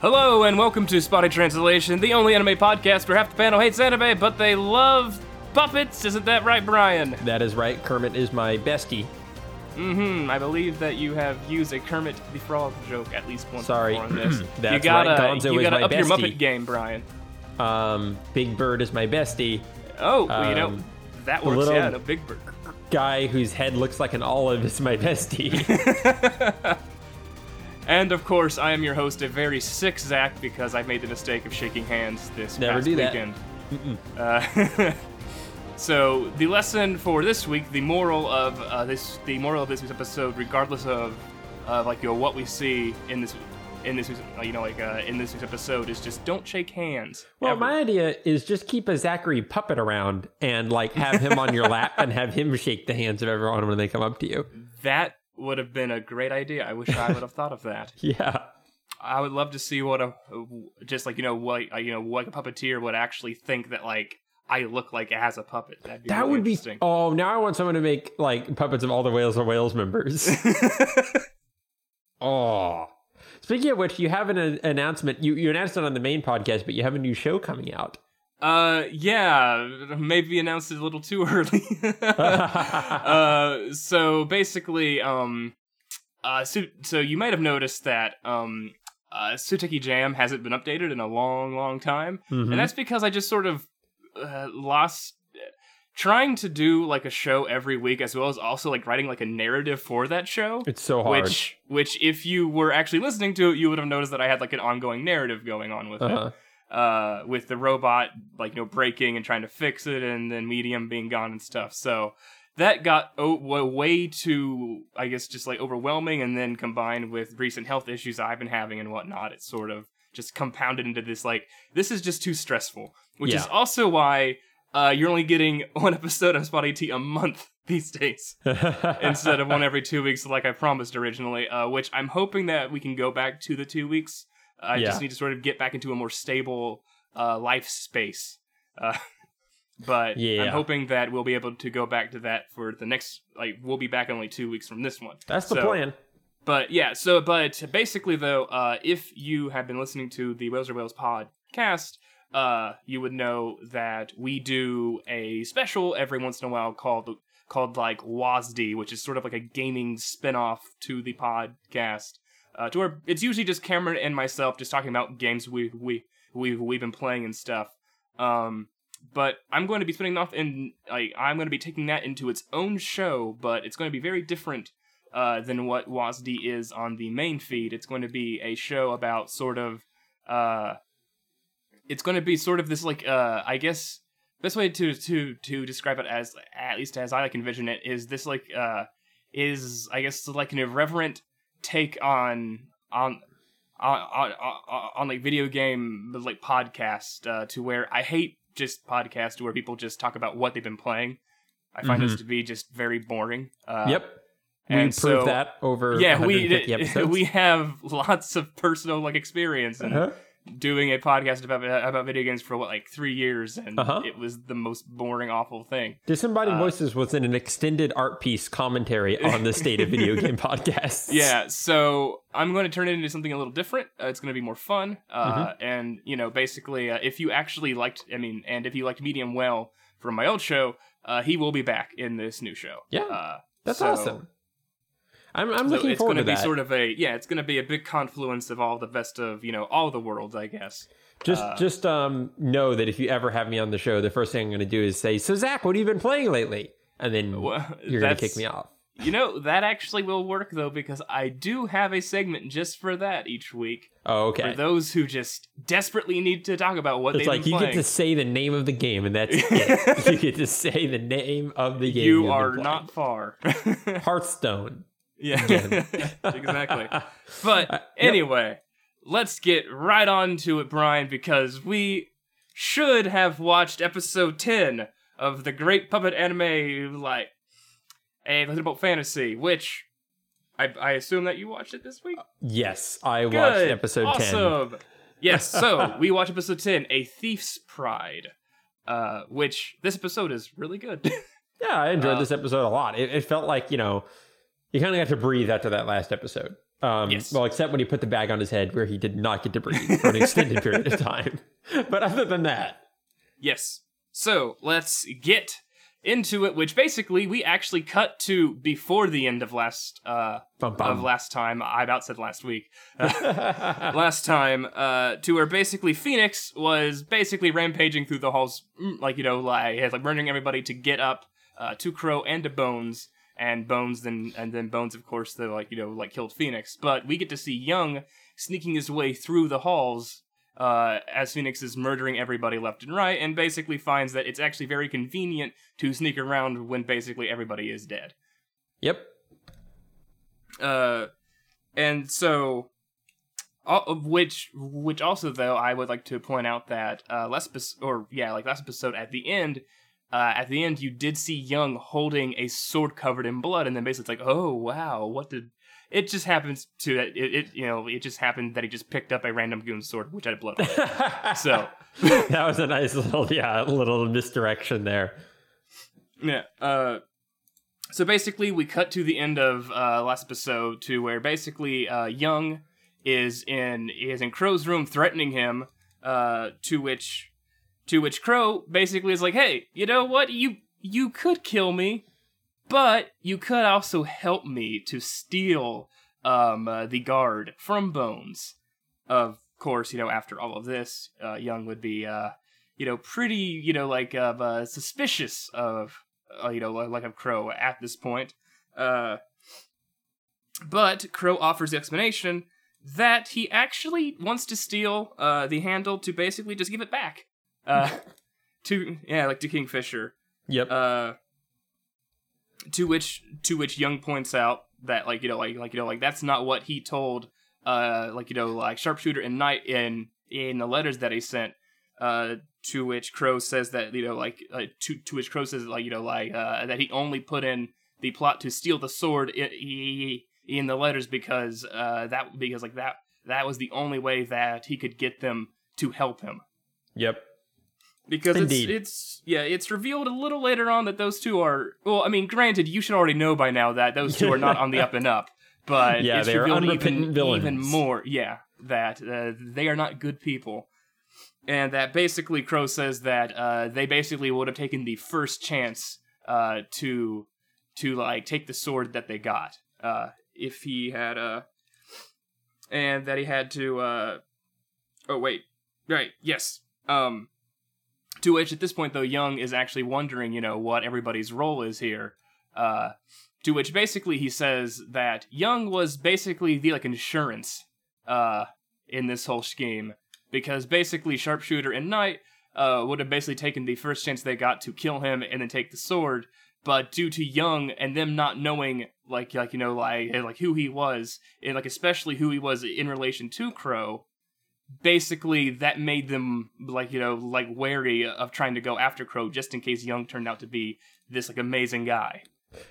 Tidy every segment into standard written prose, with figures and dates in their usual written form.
Hello and welcome to Spotty Translation, the only anime podcast where half the panel hates anime, but they love puppets. Isn't that right, Brian? That is right. Kermit is my bestie. Mm-hmm. I believe that you have used a Kermit the Frog joke at least once before on this. That's you gotta, right. Gonzo you gotta is my up bestie. Your Muppet game, Brian. Big Bird is my bestie. Oh, well, you know, that works out. A Big Bird guy whose head looks like an olive is my bestie. And, of course, I am your host, a very sick Zach, because I made the mistake of shaking hands this past weekend. So, the lesson for this week, the moral of this week's episode, regardless of what we see in this week's episode, is just don't shake hands. Well, ever. My idea is just keep a Zachary puppet around and have him on your lap and have him shake the hands of everyone when they come up to you. That would have been a great idea. I wish I would have thought of that. Yeah, I would love to see what a puppeteer would actually think that I look like as a puppet. That would be interesting. Oh, now I want someone to make puppets of all the Wales or Wales members. Oh, speaking of which, you have an announcement. You announced it on the main podcast, but you have a new show coming out. Yeah, maybe announced it a little too early. So you might have noticed that Suteki Jam hasn't been updated in a long, long time, and that's because I just sort of lost trying to do a show every week, as well as also writing a narrative for that show. It's so hard. Which if you were actually listening to it, you would have noticed that I had an ongoing narrative going on with it. With the robot, breaking and trying to fix it, and then Medium being gone and stuff. So that got way too, I guess, just overwhelming, and then combined with recent health issues I've been having and whatnot, it sort of just compounded into this, this is just too stressful, which is also why you're only getting one episode of Spotty T a month these days, instead of one every 2 weeks I promised originally, which I'm hoping that we can go back to the 2 weeks. I just need to sort of get back into a more stable life space. But I'm hoping that we'll be able to go back to that for the next, we'll be back only 2 weeks from this one. That's the plan. But yeah, but basically though, if you have been listening to the Wales or Wales podcast, you would know that we do a special every once in a while called WASD, which is sort of a gaming spinoff to the podcast. To where it's usually just Cameron and myself just talking about games we've been playing and stuff. But I'm going to be spinning off and I'm going to be taking that into its own show, but it's going to be very different than what WASD is on the main feed. It's going to be a show about this best way to describe it, as at least as I envision it, is this an irreverent take on video game podcast, to where I hate just podcasts where people just talk about what they've been playing. I find this to be just very boring. Yep, we and so that over yeah we have lots of personal experience in doing a podcast about video games for 3 years, and it was the most boring, awful thing. Disembodied Voices was in an extended art piece commentary on the state of video game podcasts. Yeah, so I'm going to turn it into something a little different. It's going to be more fun, and basically, if you actually if you liked Medium Well from my old show, he will be back in this new show. Yeah, that's awesome. I'm looking forward to that. It's going to be it's going to be a big confluence of all the best of, all the worlds, I guess. Just know that if you ever have me on the show, the first thing I'm going to do is say, "So Zach, what have you been playing lately?" And then you're going to kick me off. That actually will work though, because I do have a segment just for that each week. Oh, okay. For those who just desperately need to talk about what they've been playing. You get to say the name of the game, and that's it. You get to say the name of the game. You are not far. Hearthstone. Yeah, exactly. But anyway, let's get right on to it, Brian, because we should have watched episode 10 of the great puppet anime, A Little Boat Fantasy, which I assume that you watched it this week? Yes, I watched episode 10. Awesome! Yes, so we watched episode 10, A Thief's Pride, which this episode is really good. Yeah, I enjoyed this episode a lot. It felt you kind of have to breathe after that last episode. Yes. Well, except when he put the bag on his head where he did not get to breathe for an extended period of time. But other than that. Yes. So let's get into it, which basically we actually cut to before the end of last time. I about said last week. Last time, to where basically Phoenix was basically rampaging through the halls, like burning everybody to get up to Crow and to Bones. And then Bones, of course, they killed Phoenix. But we get to see Young sneaking his way through the halls as Phoenix is murdering everybody left and right, and basically finds that it's actually very convenient to sneak around when basically everybody is dead. Yep. And so, all of which also though I would like to point out that last episode at the end. You did see Young holding a sword covered in blood, and then basically it's like, oh wow, it just happened that he just picked up a random goon's sword which had blood on it. So that was a nice little misdirection there. Yeah. So basically, we cut to the end of last episode to where basically Young is in Crow's room threatening him, to which Crow basically is like, hey, you know what? You could kill me, but you could also help me to steal the guard from Bones. Of course, after all of this, Young would be, pretty, suspicious of, of Crow at this point. But Crow offers the explanation that he actually wants to steal the handle to basically just give it back. To Kingfisher. Yep. To which Young points out that that's not what he told Sharpshooter and Knight in the letters that he sent. To which Crow says that that he only put in the plot to steal the sword in the letters because that was the only way that he could get them to help him. Yep. Because it's revealed a little later on that those two are, granted, you should already know by now that those two are not on the up and up, but yeah, it's revealed even more, that they are not good people. And that basically Crow says that they basically would have taken the first chance to take the sword that they got if he had, and that he had to, to which, at this point, though, Young is actually wondering, what everybody's role is here. To which, basically, he says that Young was basically the insurance in this whole scheme. Because, basically, Sharpshooter and Knight would have basically taken the first chance they got to kill him and then take the sword. But due to Young and them not knowing, who he was, and, especially who he was in relation to Crow... Basically, that made them wary of trying to go after Crow, just in case Young turned out to be this amazing guy.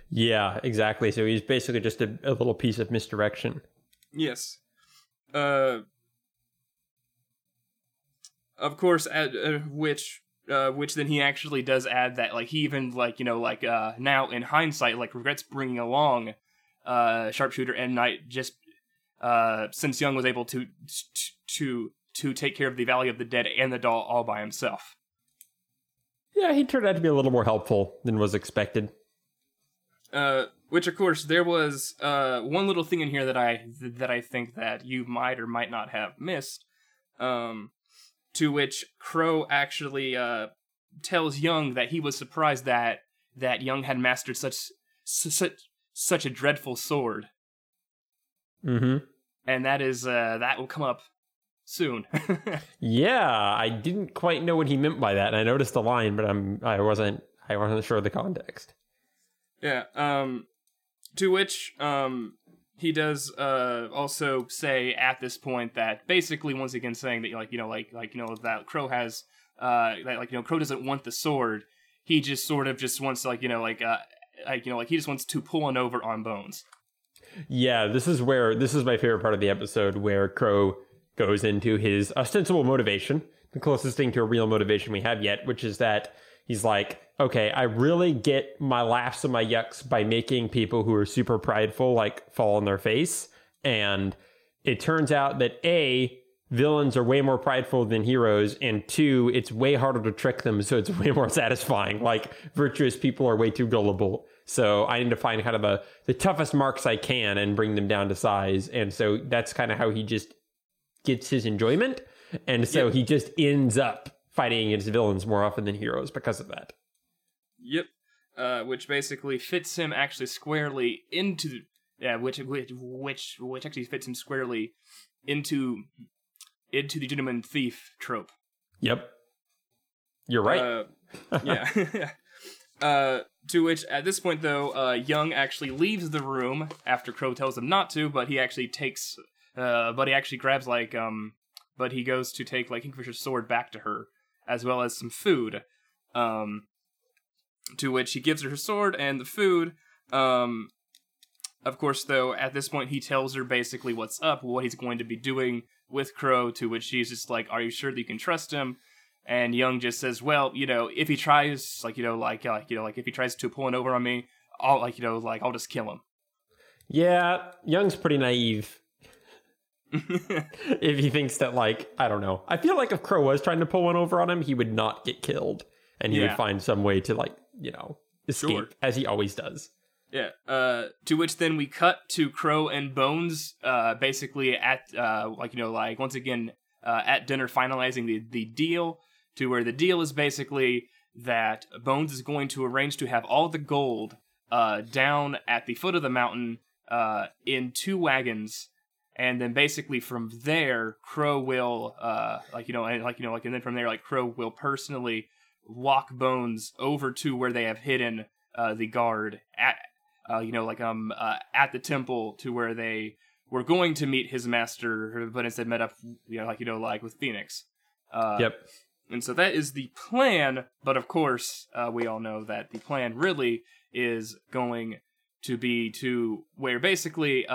Yeah, exactly. So he's basically just a little piece of misdirection. Yes. Of course, which then he actually does add that he even now in hindsight regrets bringing along Sharpshooter and Knight just. Since Young was able to take care of the Valley of the Dead and the doll all by himself. Yeah, he turned out to be a little more helpful than was expected. Which, of course, there was one little thing in here that I think that you might or might not have missed. To which Crow actually tells Young that he was surprised that Young had mastered such a dreadful sword. Mm-hmm. And that is, that will come up soon. Yeah, I didn't quite know what he meant by that, and I noticed the line, but I wasn't sure of the context. Yeah, to which, he does, also say at this point that, basically, once again, saying that, that Crow has, Crow doesn't want the sword, he just sort of just wants, he just wants to pull one over on Bones. Yeah, this is my favorite part of the episode, where Crow goes into his ostensible motivation, the closest thing to a real motivation we have yet, which is that he's like, okay, I really get my laughs and my yucks by making people who are super prideful, fall on their face. And it turns out that A, villains are way more prideful than heroes, and two, it's way harder to trick them, so it's way more satisfying. Like, virtuous people are way too gullible. So I need to find kind of the toughest marks I can and bring them down to size. And so that's kind of how he just gets his enjoyment. And so he just ends up fighting against villains more often than heroes because of that. Yep. Which basically fits him actually squarely into... Yeah, which actually fits him squarely into the gentleman thief trope. Yep. You're right. Yeah. To which, at this point, though, Young actually leaves the room after Crow tells him not to, but he actually takes... but he actually grabs, like... but he goes to take, like, Kingfisher's sword back to her, as well as some food. To which he gives her her sword and the food. Of course, though, at this point, he tells her basically what's up, what he's going to be doing with Crow, to which she's just like, are you sure that you can trust him? And Young just says, well, you know, if he tries, if he tries to pull an over on me, I'll just kill him. Yeah, Young's pretty naive. If he thinks that, like, I don't know. I feel like if Crow was trying to pull one over on him, he would not get killed. And he would find some way to, like, you know, escape, as he always does. Yeah. To which then we cut to Crow and Bones, basically at, once again, at dinner, finalizing the deal, to where the deal is basically that Bones is going to arrange to have all the gold down at the foot of the mountain in 2 wagons. And then basically from there, Crow will, Crow will personally walk Bones over to where they have hidden the guard at the temple, to where they were going to meet his master, but instead met up, with Phoenix. Yep. And so that is the plan. But of course, we all know that the plan really is going to be to where basically,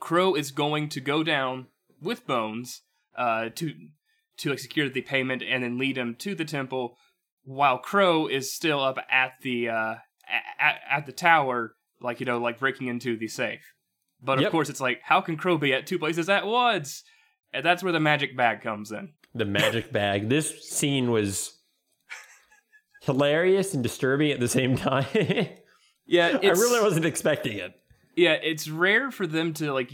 Crow is going to go down with Bones to secure the payment and then lead him to the temple, while Crow is still up at the at the tower, breaking into the safe. But of course, it's like, how can Crow be at 2 places at once? And that's where the magic bag comes in. The magic bag. This scene was hilarious and disturbing at the same time. Yeah, I really wasn't expecting it. Yeah, it's rare for them to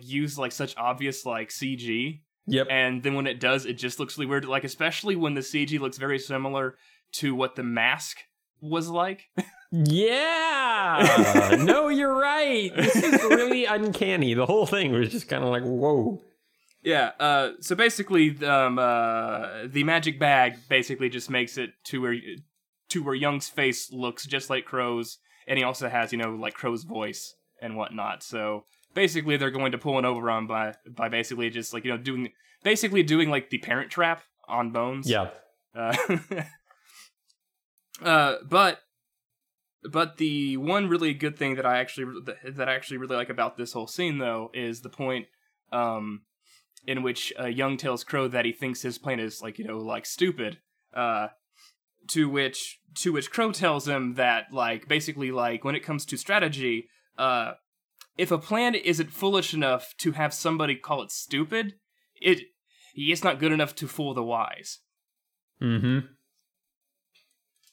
use such obvious CG. Yep. And then when it does, it just looks really weird. Like, especially when the CG looks very similar to what the mask was like. Yeah. No, you're right. This is really uncanny. The whole thing was just kind of like, whoa. Yeah. So basically, the magic bag basically just makes it to where Young's face looks just like Crow's. And he also has, Crow's voice and whatnot. So basically, they're going to pull an over on by basically just doing the Parent Trap on Bones. Yeah. But the one really good thing that I actually really like about this whole scene, though, is the point in which Young tells Crow that he thinks his plan is stupid. To which Crow tells him that, when it comes to strategy, if a plan isn't foolish enough to have somebody call it stupid, it's not good enough to fool the wise. Mm-hmm.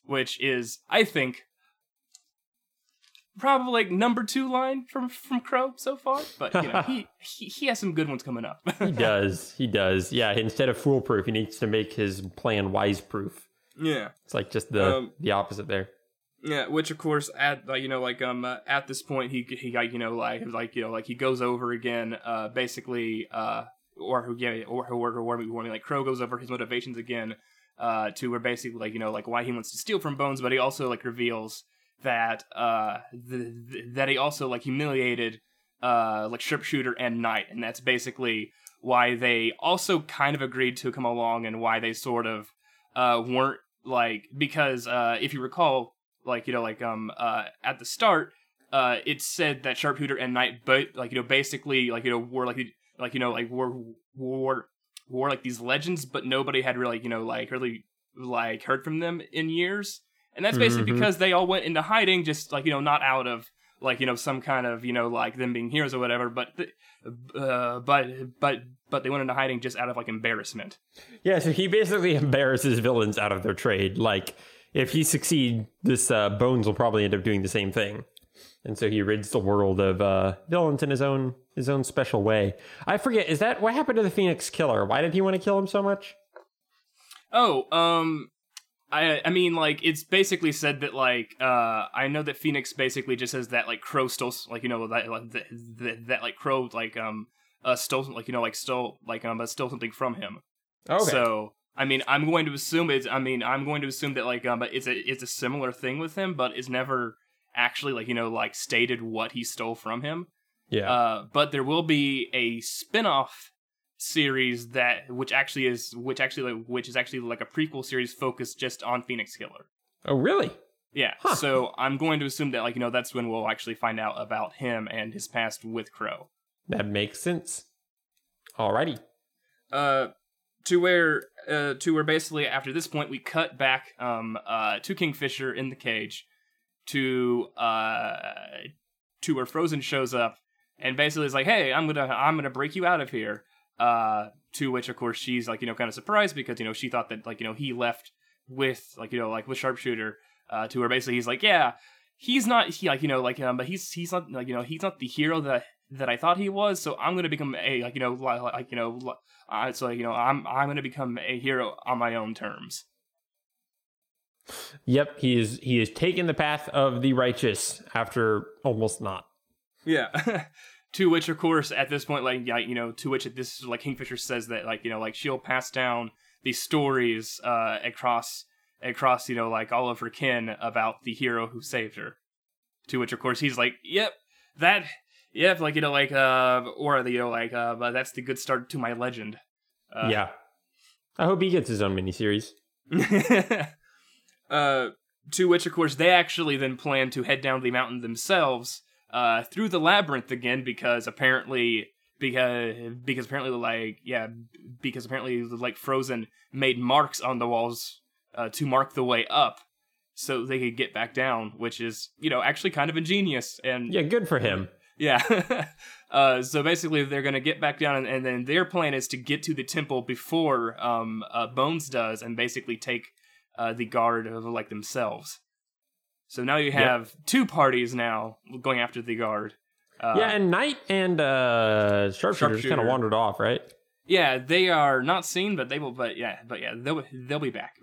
Which is, I think, probably, number 2 line from Crow so far, but, he has some good ones coming up. He does. Yeah, instead of foolproof, he needs to make his plan wise-proof. Yeah, it's just the opposite there. Yeah, which of course at this point he goes over again Crow goes over his motivations again to where basically why he wants to steal from Bones, but he also reveals that that he also humiliated Sharpshooter and Knight, and that's basically why they also kind of agreed to come along and why they sort of weren't because if you recall at the start it said that Sharpshooter and Knight were these legends, but nobody had really heard from them in years, and that's basically because they all went into hiding, just not out of like, you know, some kind of, you know, like them being heroes or whatever, but they went into hiding just out of like embarrassment. Yeah, so he basically embarrasses villains out of their trade. Like, if he succeeds, this Bones will probably end up doing the same thing. And so he rids the world of villains in his own special way. I forget, is that what happened to the Phoenix Killer? Why did he want to kill him so much? Oh, I mean, like, it's basically said that, like, I know that Phoenix basically just says that, like, Crow stole, like, you know, that like, Crow, like, stole, like, you know, like, stole something from him. Okay. So, I mean, I'm going to assume that, like, it's a similar thing with him, but it's never actually, like, you know, like, stated what he stole from him. Yeah. But there will be a spin-off series which is actually a prequel series focused just on Phoenix Killer. Oh, really? Yeah. Huh. So I'm going to assume that, like, you know, that's when we'll actually find out about him and his past with Crow. That makes sense. Alrighty. To where basically after this point we cut back to Kingfisher in the cage to where Frozen shows up and basically is like, hey, I'm gonna break you out of here. To which, of course, she's, like, you know, kind of surprised because, you know, she thought that, like, you know, he left with, like, you know, like, with Sharpshooter, to where basically he's like, yeah, he's not the hero that I thought he was, so I'm going to become a, like, you know, I'm going to become a hero on my own terms. Yep, he is taking the path of the righteous after almost not. Yeah. To which, of course, at this point, like, you know, Kingfisher says that, like, you know, like, she'll pass down these stories across, you know, like, all of her kin about the hero who saved her. To which, of course, he's like, yep, like, you know, like, or, you know, like, that's the good start to my legend. Yeah. I hope he gets his own miniseries. To which, of course, they actually then plan to head down the mountain themselves, through the labyrinth again, because apparently Frozen made marks on the walls to mark the way up, so they could get back down, which is, you know, actually kind of ingenious and yeah, good for him. Yeah. So basically, they're gonna get back down, and then their plan is to get to the temple before Bones does, and basically take the guard of, like, themselves. So now you have two parties now going after the guard. And Knight and Sharpshooter just kind of wandered off, right? Yeah, they are not seen, but they will. But yeah, they'll be back.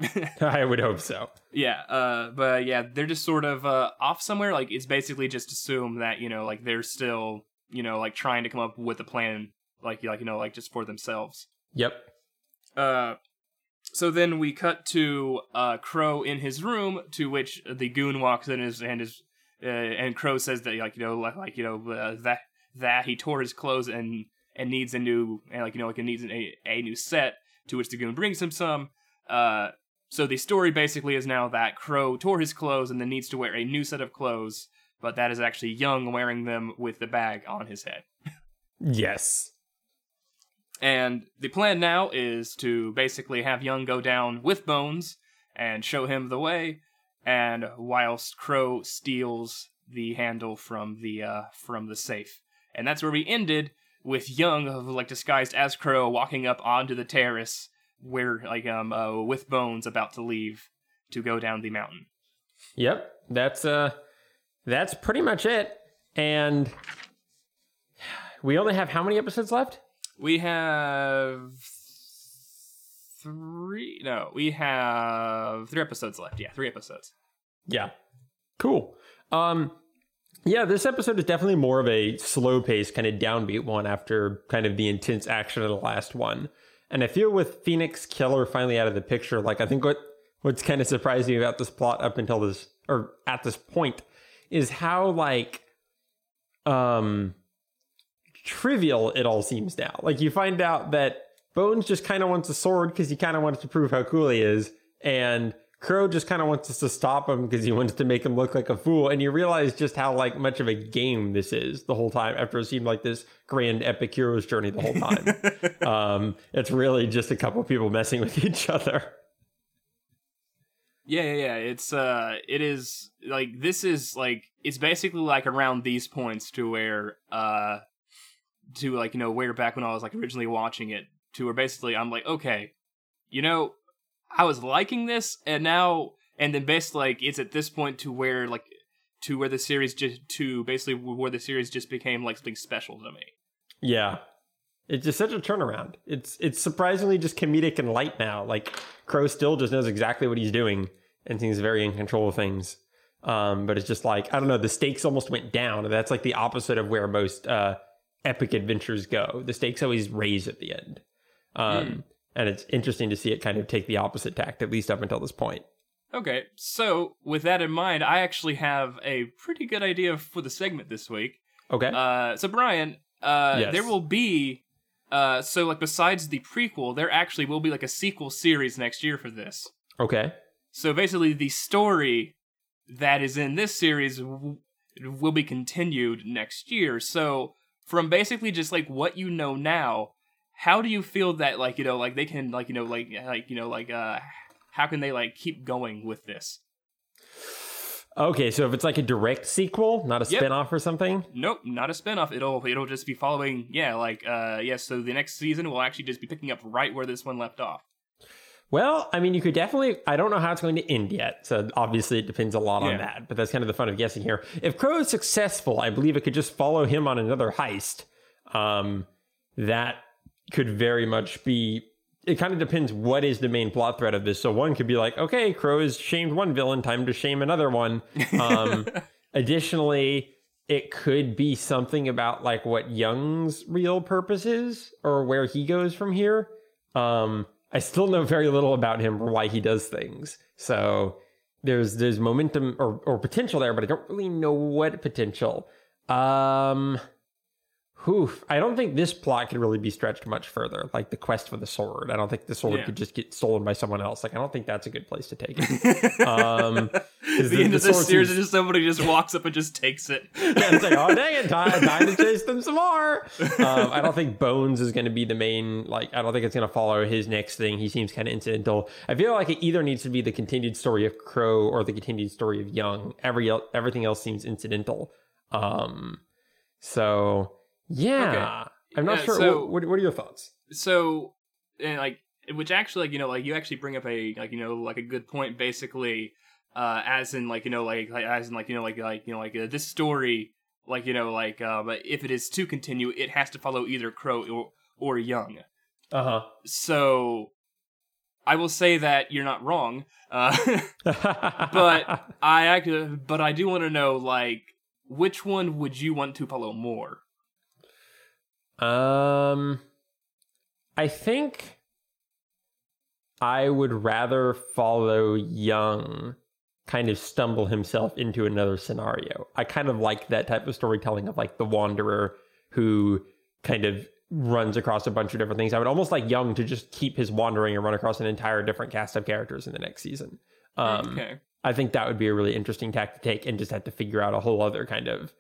I would hope so. Yeah, but yeah, they're just sort of off somewhere. Like, it's basically just assumed that, you know, like, they're still, you know, like, trying to come up with a plan, like you know, like, just for themselves. Yep. So then we cut to Crow in his room, to which the goon walks in and Crow says that, like, you know, like, you know, that he tore his clothes and needs a new, and, like, you know, like, it needs a new set, to which the goon brings him some. So the story basically is now that Crow tore his clothes and then needs to wear a new set of clothes, but that is actually Young wearing them with the bag on his head. Yes. And the plan now is to basically have Young go down with Bones and show him the way, and whilst Crow steals the handle from the safe. And that's where we ended, with Young, like, disguised as Crow, walking up onto the terrace where, like, with Bones about to leave to go down the mountain. Yep, that's pretty much it. And we only have how many episodes left? We have three episodes left. Yeah, 3 episodes. Yeah. Cool. Yeah, this episode is definitely more of a slow-paced, kind of downbeat one after kind of the intense action of the last one. And I feel with Phoenix Killer finally out of the picture, like, I think what's kind of surprising about this plot up until this, or at this point, is how, like, trivial it all seems now. Like, you find out that Bones just kind of wants a sword because he kind of wants to prove how cool he is, and Crow just kind of wants us to stop him because he wants to make him look like a fool. And you realize just how, like, much of a game this is the whole time, after it seemed like this grand epic hero's journey the whole time. It's really just a couple people messing with each other. Yeah. It's it is like this is like it's basically like around these points to where to like, you know, where back when I was like originally watching it to where basically I'm like, okay, you know, I was liking this and now and then basically like it's at this point to where like to where the series just to basically where the series just became like something special to me. Yeah. It's just such a turnaround. It's surprisingly just comedic and light now. Like, Crow still just knows exactly what he's doing and seems very in control of things. But it's just like, I don't know, the stakes almost went down. That's like the opposite of where most epic adventures go. The stakes always raise at the end. And it's interesting to see it kind of take the opposite tact, at least up until this point. Okay, so with that in mind, I actually have a pretty good idea for the segment this week. Okay. So, Brian, yes. There will be... so like besides the prequel, there actually will be like a sequel series next year for this. Okay. So basically the story that is in this series will be continued next year. So from basically just like what you know now, how do you feel that like, you know, like they can like, you know, like, you know, like, how can they like keep going with this? Okay, so if it's like a direct sequel, not a spinoff or something? Nope, not a spinoff. It'll just be following, so the next season will actually just be picking up right where this one left off. Well, I mean, you could definitely, I don't know how it's going to end yet, so obviously it depends a lot on that, but that's kind of the fun of guessing here. If Crow is successful, I believe it could just follow him on another heist. That could very much be... It kind of depends what is the main plot thread of this. So one could be like, okay, Crow has shamed one villain, time to shame another one. Additionally, it could be something about like what Young's real purpose is or where he goes from here. I still know very little about him or why he does things. So there's momentum or potential there, but I don't really know what potential. I don't think this plot could really be stretched much further. Like the quest for the sword. I don't think the sword could just get stolen by someone else. Like, I don't think that's a good place to take it. The end of this series is just somebody just walks up and just takes it. Yeah, it's like, oh, dang it, time to chase them some more. I don't think Bones is going to be the main, like, I don't think it's going to follow his next thing. He seems kind of incidental. I feel like it either needs to be the continued story of Crow or the continued story of Young. Everything else seems incidental. So... Yeah, okay. I'm not sure. So, what are your thoughts? So, and like, which actually, like, you know, like you actually bring up a like, you know, like a good point. Basically, as in like, you know, like as in like, you know, like you know, like this story, like, you know, like, but if it is to continue, it has to follow either Crow or Young. Uh huh. So, I will say that you're not wrong. But I do want to know like which one would you want to follow more? I think I would rather follow Young kind of stumble himself into another scenario. I kind of like that type of storytelling of like the wanderer who kind of runs across a bunch of different things. I would almost like Young to just keep his wandering and run across an entire different cast of characters in the next season. Okay. I think that would be a really interesting tack to take and just have to figure out a whole other kind of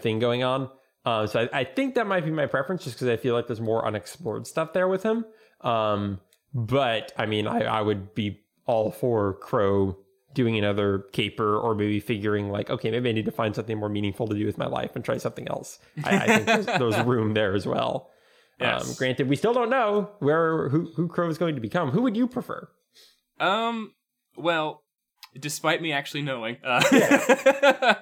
thing going on. So I think that might be my preference just because I feel like there's more unexplored stuff there with him. But I mean, I would be all for Crow doing another caper or maybe figuring like, okay, maybe I need to find something more meaningful to do with my life and try something else. I think there's room there as well. Yes. Granted, we still don't know who Crow is going to become. Who would you prefer? Well, despite me actually knowing, you know,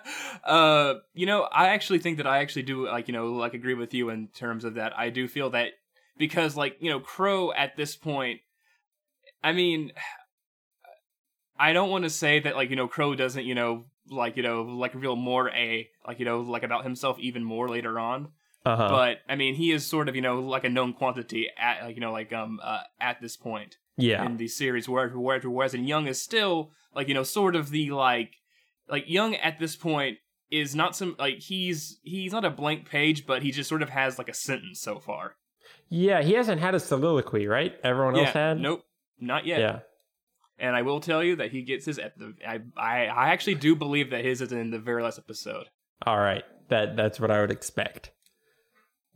I actually think that I actually do like, you know, like agree with you in terms of that. I do feel that because like, you know, Crow at this point, I mean, I don't want to say that like, you know, Crow doesn't, you know, like reveal more a, like, you know, like about himself even more later on. Uh-huh. But I mean, he is sort of, you know, like a known quantity at, like, you know, like, at this point. Yeah. In the series whereas and Young is still like, you know, sort of the like Young at this point is not some like he's not a blank page, but he just sort of has like a sentence so far. Yeah, he hasn't had a soliloquy, right? Everyone else had? Nope. Not yet. Yeah. And I will tell you that he gets his I actually do believe that his is in the very last episode. All right. That's what I would expect.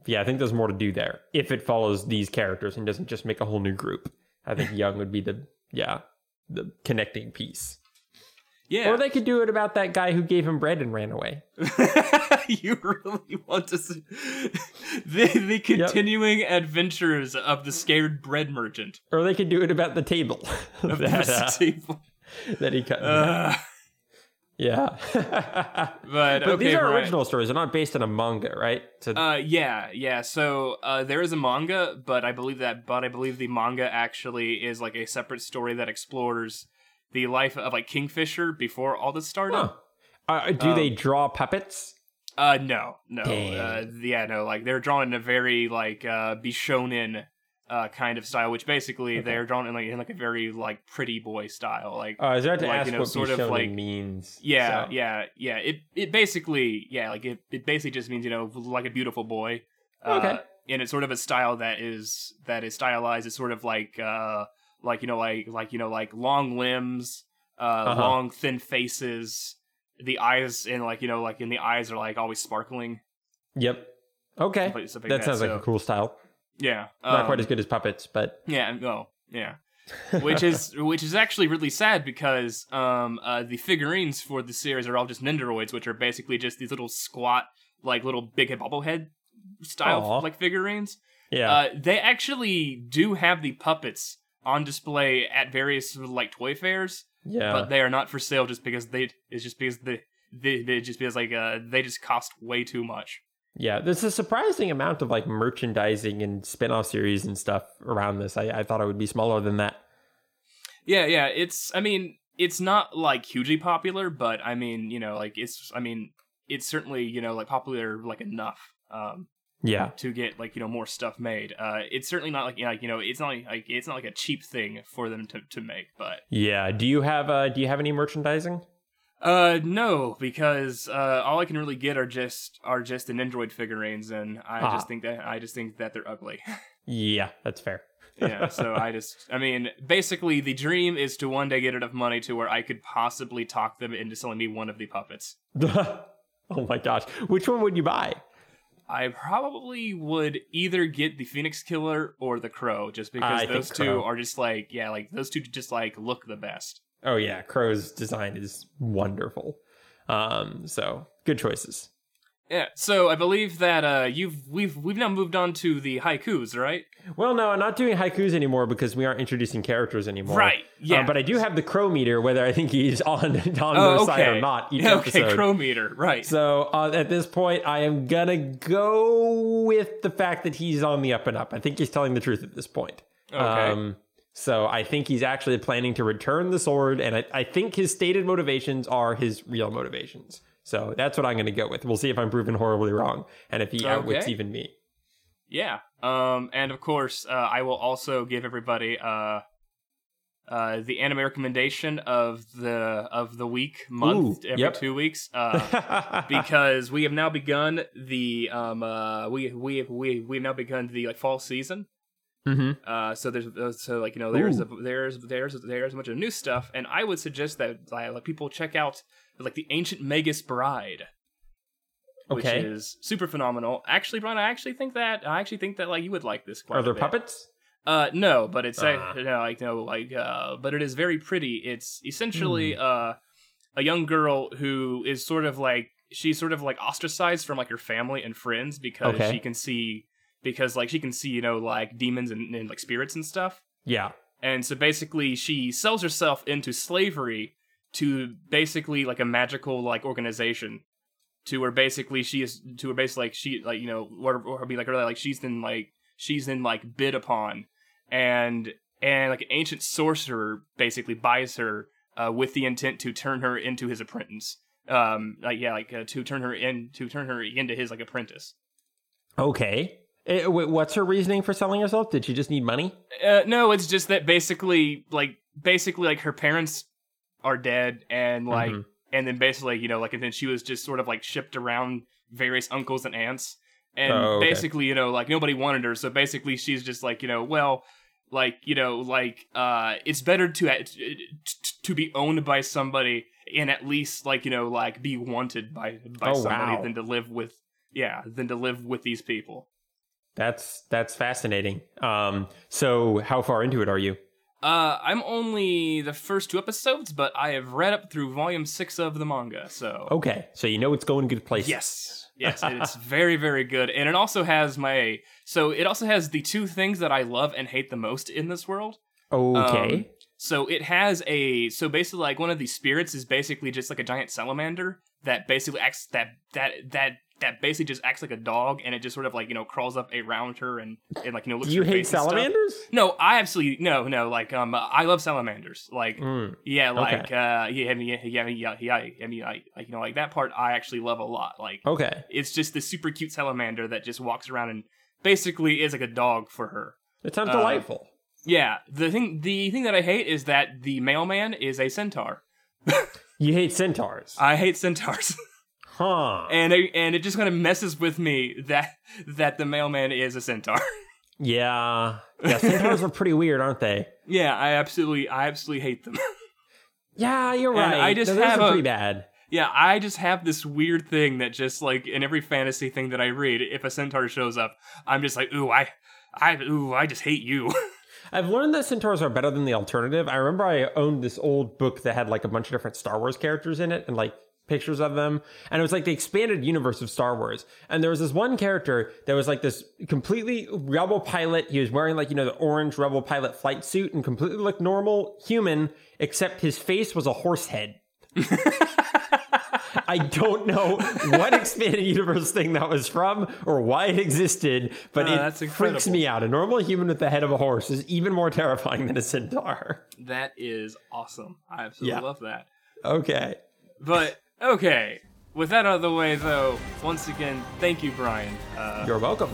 Yeah, I think there's more to do there if it follows these characters and doesn't just make a whole new group. I think Young would be the the connecting piece. Yeah. Or they could do it about that guy who gave him bread and ran away. You really want to see the continuing adventures of the scared bread merchant. Or they could do it about the table. That he cut. Yeah. But okay, these are original stories. They're not based on a manga, right? So there is a manga, but I believe the manga actually is like a separate story that explores the life of like Kingfisher before all this started. Huh. Do they draw puppets? No. They're drawn in a very like Bishonen kind of style, which basically they're drawn in like a very like pretty boy style. Like, is that to like, ask what sort of like means? Yeah, so. Yeah. It basically just means like a beautiful boy. And it's sort of a style that is stylized. It's sort of like. Like long limbs, long thin faces, the eyes and the eyes are like always sparkling. Yep. Okay. That sounds like a cool style. Yeah. Not quite as good as puppets, but yeah. No. Yeah. Which is actually really sad because the figurines for the series are all just Nendoroids, which are basically just these little squat, like little big bobblehead style like figurines. Yeah. They actually do have the puppets on display at various like toy fairs, but they are not for sale because they just cost way too much. Yeah, there's a surprising amount of like merchandising and spin-off series and stuff around this. I thought it would be smaller than that. Yeah. It's not like hugely popular, but it's certainly like popular like enough. To get like more stuff made. It's certainly not like it's not like a cheap thing for them to make. But yeah, do you have any merchandising? No, because all I can really get are just the Nendoroid figurines, and I just think that they're ugly. Yeah, that's fair. Yeah, so basically the dream is to one day get enough money to where I could possibly talk them into selling me one of the puppets. Oh my gosh, which one would you buy? I probably would either get the Phoenix Killer or the Crow, just because those two are just like, those two just like look the best. Oh yeah, Crow's design is wonderful. So good choices. Yeah, so I believe that we've now moved on to the haikus, right? Well, no, I'm not doing haikus anymore because we aren't introducing characters anymore. Right. Yeah. But I do have the Crow meter, whether I think he's on their side or not. Okay, Crow meter, right? So at this point, I am gonna go with the fact that he's on the up and up. I think he's telling the truth at this point. Okay. So I think he's actually planning to return the sword, and I think his stated motivations are his real motivations. So that's what I'm going to go with. We'll see if I'm proven horribly wrong and if he outwits even me. Yeah. And of course, I will also give everybody the anime recommendation of the week, month, 2 weeks, because we have now begun the we've now begun the like fall season. Mm-hmm. There's a bunch of new stuff, and I would suggest that like people check out like The Ancient Magus Bride, which is super phenomenal. Actually, Brian, I actually think that like you would like this quite a bit. Are there puppets? No, but it's but it is very pretty. It's essentially a young girl who is sort of like ostracized from like her family and friends because she can see like demons and like spirits and stuff. Yeah, and so basically she sells herself into slavery to basically like a magical like organization she's then bid upon and like an ancient sorcerer basically buys her with the intent to turn her into his apprentice. To turn her into his like apprentice. Okay. What's her reasoning for selling herself? Did she just need money? No, it's just that basically her parents are dead, and like, and then basically, and then she was just sort of like shipped around various uncles and aunts, and basically, like nobody wanted her, so basically she's just like, it's better to be owned by somebody and at least like, be wanted by somebody than to live with these people. That's fascinating. So how far into it are you? I'm only the first two episodes, but I have read up through volume 6 of the manga, so... Okay, so you know it's going good places. Yes, yes, it's very, very good, and it also has my... So it also has the two things that I love and hate the most in this world. Okay. So it has a... So basically, like, one of these spirits is basically just like a giant salamander that basically acts... That basically just acts like a dog, and it just sort of, like, you know, crawls up around her and like, you know, looks at her face. Do you hate salamanders? No, I absolutely, no, like, I love salamanders. Like, yeah, like, okay. I mean, I, you know, like, that part I actually love a lot. Like, okay. It's just this super cute salamander that just walks around and basically is like a dog for her. It sounds delightful. Yeah. The thing that I hate is that the mailman is a centaur. You hate centaurs. I hate centaurs. Huh. And it just kind of messes with me that the mailman is a centaur. Yeah, centaurs are pretty weird, aren't they? Yeah, I absolutely hate them. Yeah, you're right. And I just have pretty bad. Yeah, I just have this weird thing that just, like, in every fantasy thing that I read, if a centaur shows up, I'm just like, ooh, I just hate you. I've learned that centaurs are better than the alternative. I remember I owned this old book that had, like, a bunch of different Star Wars characters in it, and, like, pictures of them, and it was like the expanded universe of Star Wars, and there was this one character that was like this completely rebel pilot. He was wearing, like, you know, the orange rebel pilot flight suit and completely looked normal human, except his face was a horse head. I don't know what expanded universe thing that was from or why it existed, but it freaks me out. A normal human with the head of a horse is even more terrifying than a centaur. That is awesome. I absolutely love that. Okay. But okay, with that out of the way, though, once again, thank you, Brian. You're welcome.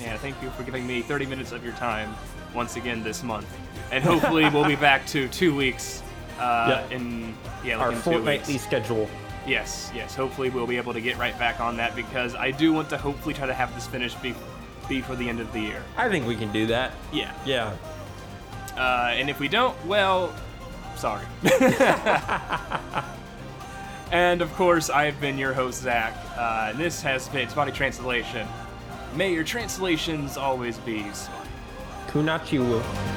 Thank you for giving me 30 minutes of your time once again this month. And hopefully we'll be back to 2 weeks our fortnightly schedule. Yes. Hopefully we'll be able to get right back on that, because I do want to hopefully try to have this finished before the end of the year. I think we can do that. Yeah. And if we don't, well, sorry. And, of course, I've been your host, Zach, and this has been Spotty Translation. May your translations always be Spotty. Kunachiwa.